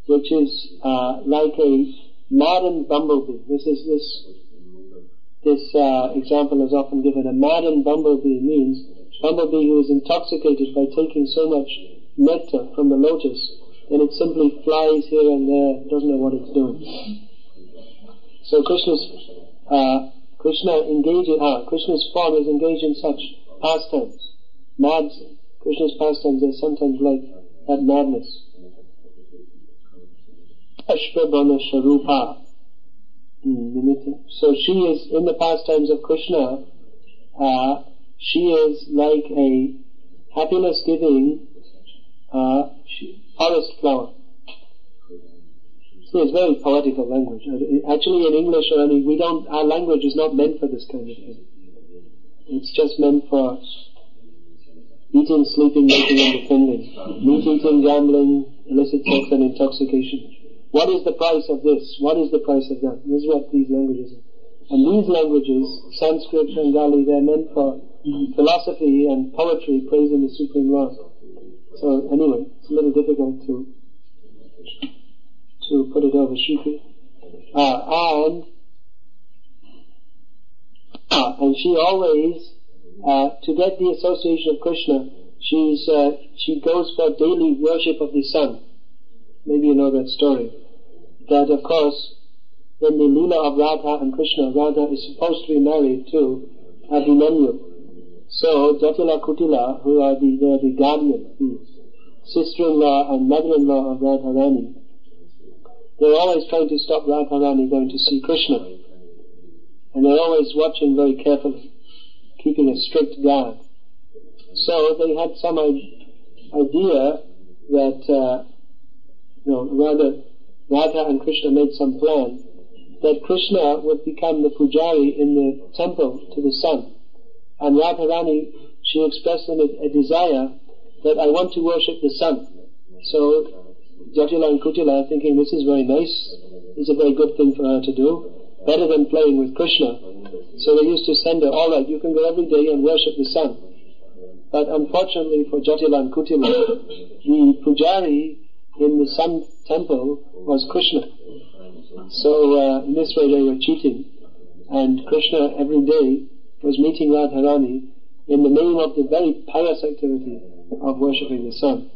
which is uh, like a modern bumblebee. This is this. This uh, example is often given. A modern bumblebee means bumblebee who is intoxicated by taking so much nectar from the lotus, and it simply flies here and there, doesn't know what it's doing. So Krishna's uh, Krishna engaging ah, Krishna's form is engaged in such pastimes. Mads Krishna's pastimes are sometimes like that madness. Ashvabhana Sharupa. So she is, in the pastimes of Krishna, uh, she is like a happiness-giving uh, forest flower. So it's very poetical language. Actually, in English, I mean, we don't. Our language is not meant for this kind of thing. It's just meant for eating, sleeping, making, and defending, meat-eating, gambling, illicit sex, and intoxication. What is the price of this? What is the price of that? This is what these languages are. And these languages, Sanskrit and Bengali, they're meant for philosophy and poetry praising the Supreme Lord. So anyway, it's a little difficult to to put it over. Uh, and, uh, and she always, uh, to get the association of Krishna, she's uh, she goes for daily worship of the sun. Maybe you know that story. That, of course, in the Leela of Radha and Krishna, Radha is supposed to be married to Abhimanyu. So, Jatila Kutila, who are the, they are the guardian, the sister-in-law and mother-in-law of Radharani, they're always trying to stop Radharani going to see Krishna. And they're always watching very carefully, keeping a strict guard. So, they had some idea that... Uh, No, rather, Radha and Krishna made some plan that Krishna would become the pujari in the temple to the sun. And Radharani, she expressed in a, a desire that I want to worship the sun. So, Jatila and Kutila are thinking this is very nice, it's a very good thing for her to do, better than playing with Krishna. So they used to send her, alright, you can go every day and worship the sun. But unfortunately for Jatila and Kutila, the pujari in the sun temple was Krishna. So uh, in this way they were cheating, and Krishna every day was meeting Radharani in the name of the very pious activity of worshipping the sun.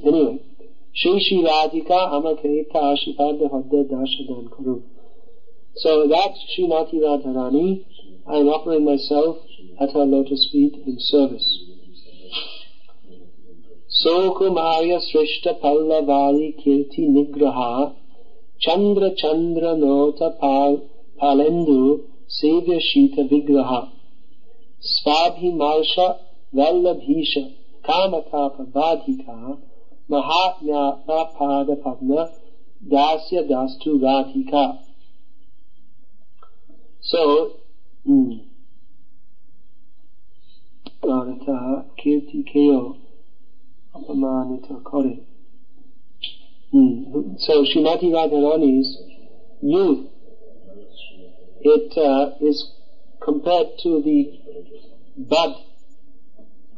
Anyway, Shri Shri Radhika Amaketa Ashipada Hodda Dashadan Kuru. So that's Srimati Radharani. I am offering myself at her lotus feet in service. So Kumarya Srishta Pallavari Kirti Nigraha Chandra Chandra Nota Pal Palendu Sevya Shita Vigraha Svabhi Marsha Vallabhisha Kamatapa Vadhika Mahatma Pada Padma Dasya Dastu Radhika. So Radhata Kirti Keo Apamanita Kore. So Srimati Radharani's youth it uh, is compared to the bud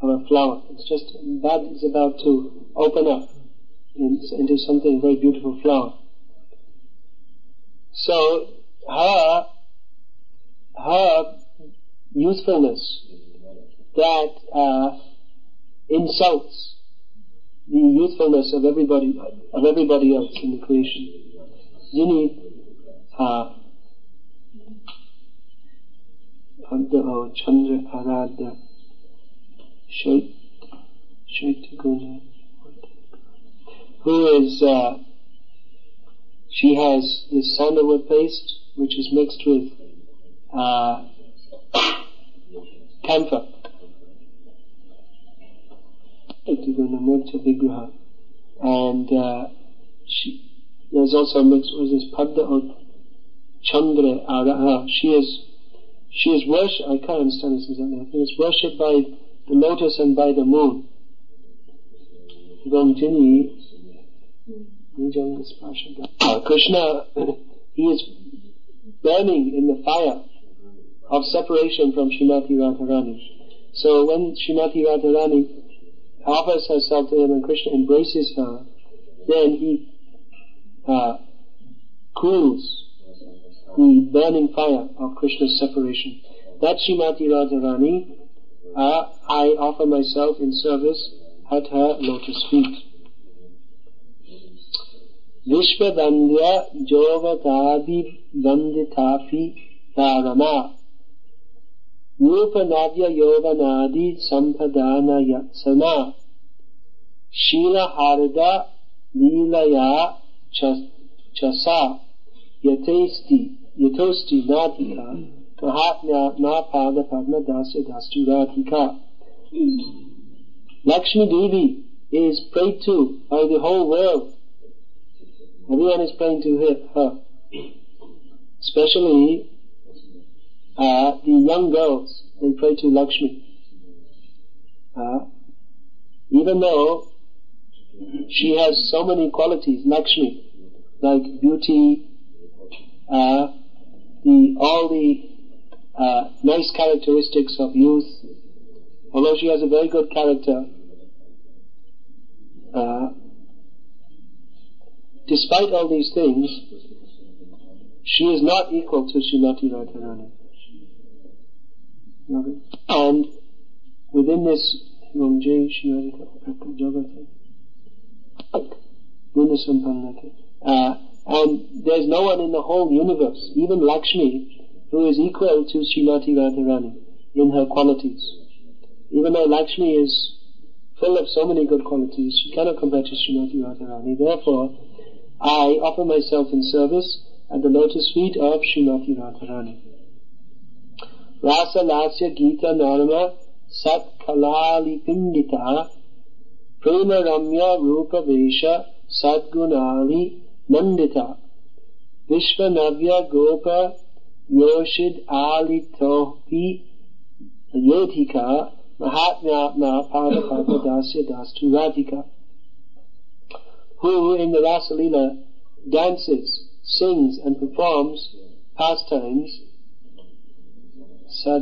of a flower. It's just, bud is about to open up into something very beautiful flower. So her, her usefulness that uh, insults the usefulness of everybody of everybody else in the creation. Jini, uh, Adho, Chandra, Parada, Shait, Shaitaguna, who is, uh, she has this sandalwood paste which is mixed with uh, camphor. And uh, she, there's also mixed with this Padda or Chandra Araha. She is, she is worshipped, I can't understand this exactly, I think it's worshipped by the lotus and by the moon. Uh, Krishna, he is burning in the fire of separation from Srimati Radharani. So when Srimati Radharani offers herself to him and Krishna embraces her, then he uh, cools the burning fire of Krishna's separation. That Srimati Radharani, uh, I offer myself in service at her lotus feet. Vishwadandya Jovatabi Vanditafi Dharana Rupanadya Yovanadi Sampadana Yatsana Shila Harda Lilaya Chasa Yatesti Yatosti Natika Kahatna Napada Padma Dasya Dastu Ratika. Lakshmi Devi is prayed to by the whole world. Everyone is praying to her, especially uh, the young girls. They pray to Lakshmi. Uh, even though she has so many qualities, Lakshmi, like beauty, uh, the all the uh, nice characteristics of youth. Although she has a very good character, uh, despite all these things, she is not equal to Srimati Radharani. Okay. And within this, uh, and there's no one in the whole universe, even Lakshmi, who is equal to Srimati Radharani in her qualities. Even though Lakshmi is full of so many good qualities, she cannot compare to Srimati Radharani. Therefore, I offer myself in service at the lotus feet of Srimati Radharani. Rasa Lasya Gita Narama Sat Kalali Pindita Prema Ramya Rupa Vesha Sat Gunali Nandita Vishwanavya Gopa Yoshid Ali Topi Yodhika Mahatma Na Pada Pada Dasya Dastu Radhika, who in the Rasa Lila dances, sings and performs pastimes sad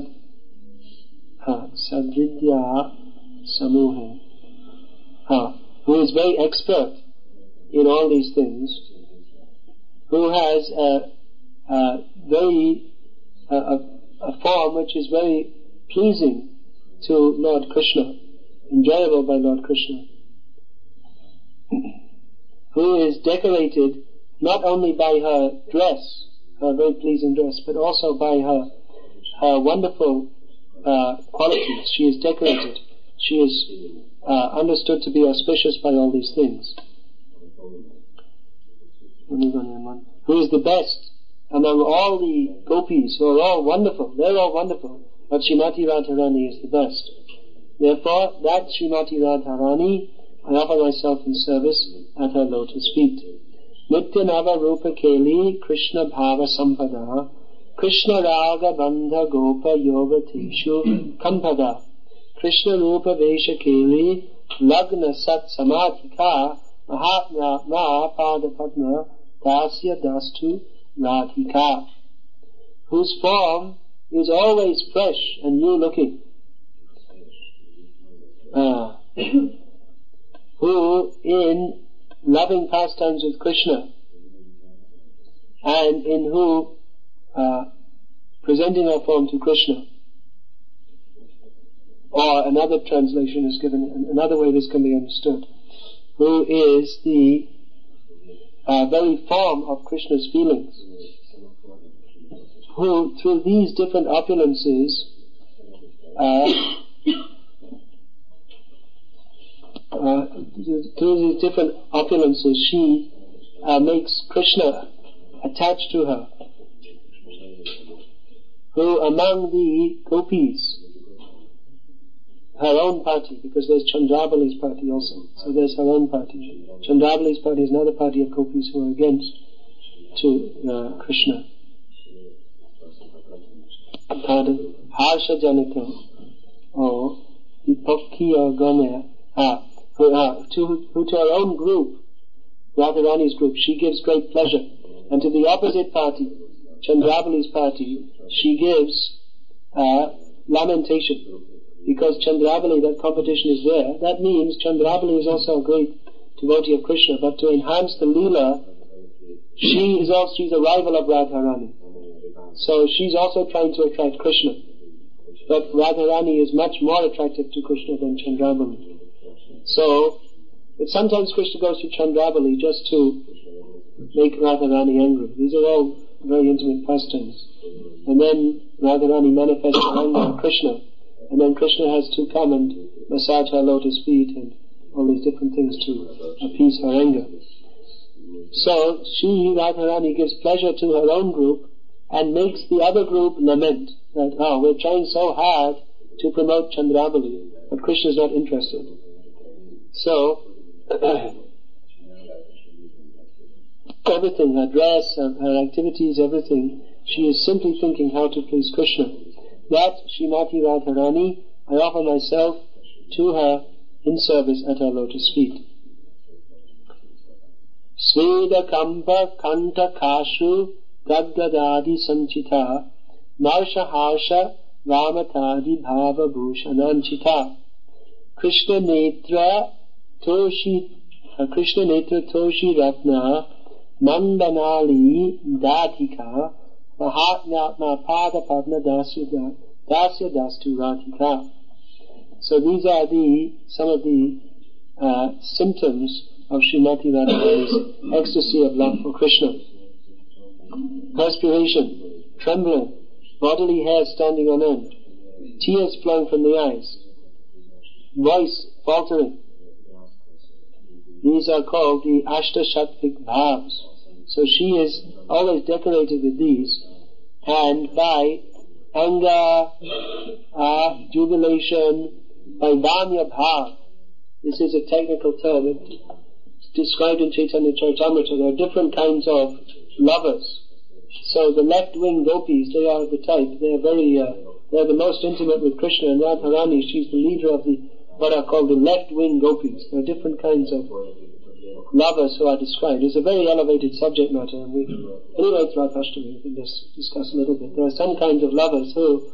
ha sadvidya samuhe ha, who is very expert in all these things, who has a, a very a, a, a form which is very pleasing to Lord Krishna, enjoyable by Lord Krishna, who is decorated not only by her dress, her very pleasing dress, but also by her her wonderful uh, qualities. She is decorated. She is uh, understood to be auspicious by all these things. Who is the best among all the gopis, who are all wonderful. They're all wonderful. But Srimati Radharani is the best. Therefore, that Srimati Radharani, I offer myself in service at her lotus feet. Nitya Nava Rupa Keli Krishna Bhava Sampada Krishna Raga Bandha Gopa Yoga Tishu Kampada Krishna Rupa Vesha Keli Lagna Sat Samadhika Mahatma Na Pada Padma Dasya Dastu Radhika. whose form is always fresh and new looking, uh, who in loving pastimes with Krishna and in who uh, presenting our form to Krishna, or another translation is given, another way this can be understood, who is the uh, very form of Krishna's feelings, who through these different opulences uh, uh, through these different opulences she uh, makes Krishna attached to her, who among the gopis, her own party, because there's Chandravali's party also, so there's her own party. Chandravali's party is another party of gopis who are against to uh, Krishna. Pardon? Harsha Janito or Vipakhi or Gomaya, ah, who, ah, to, who to her own group, Radharani's group, she gives great pleasure, and to the opposite party, Chandravali's party, she gives uh, lamentation. Because Chandravali, that competition is there. That means Chandravali is also a great devotee of Krishna, but to enhance the Leela, she is also, she's a rival of Radharani. So she's also trying to attract Krishna. But Radharani is much more attractive to Krishna than Chandravali. So, but sometimes Krishna goes to Chandravali just to make Radharani angry. These are all very intimate pastimes. And then Radharani manifests anger at Krishna. And then Krishna has to come and massage her lotus feet and all these different things to appease her anger. So she, Radharani, gives pleasure to her own group and makes the other group lament that, oh, we're trying so hard to promote Chandravali, but Krishna's not interested. So everything, her dress, her activities, everything, she is simply thinking how to please Krishna. That Srimati Radharani, I offer myself to her in service at her lotus feet. Sveda Kamba Kanta Kashu Gadgadadi Sanchita Marsha Harsha Ramatadi Bhava Bhushananchita Krishna Netra Toshi Krishna Netra Toshi Ratna Mandanali Dadhika Mahatma Pada Padma Dasya Dasya Dastu Radhika. So these are the some of the uh, symptoms of Srimati Radharani's ecstasy of love for Krishna. Perspiration, trembling, bodily hair standing on end, tears flowing from the eyes, voice faltering. These are called the Ashtashattvik Bhavs. So she is always decorated with these, and by anger, uh, jubilation, by Vanya Bhav. This is a technical term. It's described in Chaitanya Charitamrita. There are different kinds of lovers. So the left-wing gopis, they are the type, they are very, uh, they are the most intimate with Krishna, and Radharani, she's the leader of the, what are called the left-wing gopis. There are different kinds of lovers who are described. It's a very elevated subject matter, and we, anyway, throughout Ashtami, we can just discuss a little bit. There are some kinds of lovers who,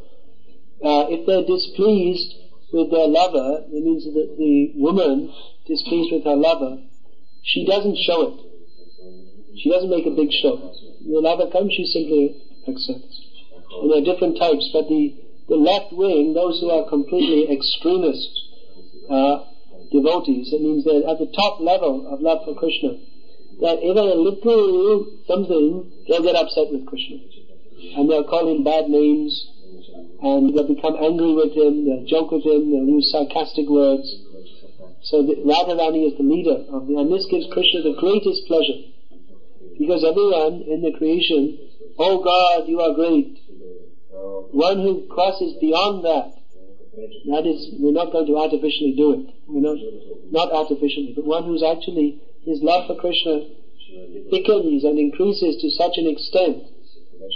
uh, if they're displeased with their lover, it means that the woman displeased with her lover, she doesn't show it. She doesn't make a big show. The lover comes, she simply accepts. And there are different types, but the, the left wing, those who are completely extremist, uh, devotees, it means they're at the top level of love for Krishna, that even a little something, they'll get upset with Krishna. And they'll call him bad names, and they'll become angry with him, they'll joke with him, they'll use sarcastic words. So the, Radharani is the leader of the, and this gives Krishna the greatest pleasure. Because everyone in the creation, oh God, you are great. One who crosses beyond that, that is, we're not going to artificially do it. We're not, not artificially, but one who's actually, his love for Krishna thickens and increases to such an extent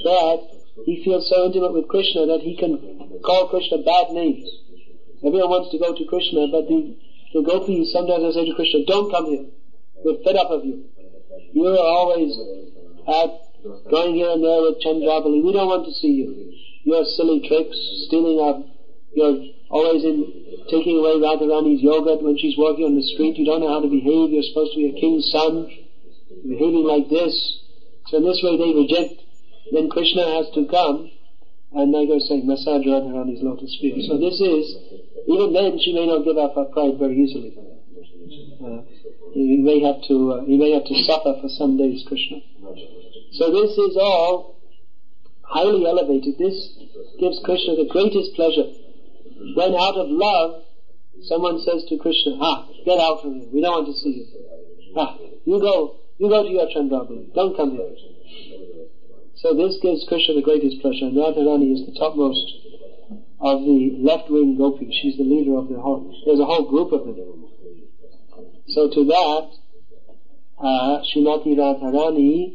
that he feels so intimate with Krishna that he can call Krishna bad names. Everyone wants to go to Krishna, but the, the gopis sometimes will say to Krishna, don't come here. We're fed up of you. You're always at going here and there with Chandrabali. We don't want to see you. Your silly tricks, stealing our, you're always in taking away Radharani's yogurt when she's walking on the street. You don't know how to behave. You're supposed to be a king's son. You're behaving like this. So in this way they reject. Then Krishna has to come and they go saying, massage Radharani's lotus feet. So this is, even then she may not give up her pride very easily. Uh, you may have to, uh, you may have to suffer for some days, Krishna. So this is all highly elevated. This gives Krishna the greatest pleasure. When out of love, someone says to Krishna, "Ah, get out from here. We don't want to see you. Ah, you go, you go to your Chandrabali. Don't come here." So this gives Krishna the greatest pleasure. And Radharani is the topmost of the left-wing gopis. She's the leader of the whole. There's a whole group of them. So to that, uh, Srimati Radharani,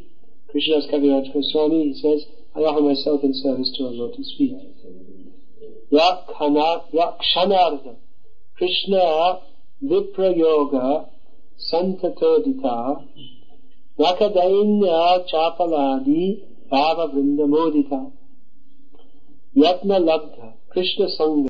Krishnadas Kaviraj Goswami, he says, "I offer myself in service to our lotus feet." Rakshanartha Krishna Vipra Yoga Santatodita Rakadainya Chapaladi Bhava Vrindamodita Yatna Labdha Krishna Sangha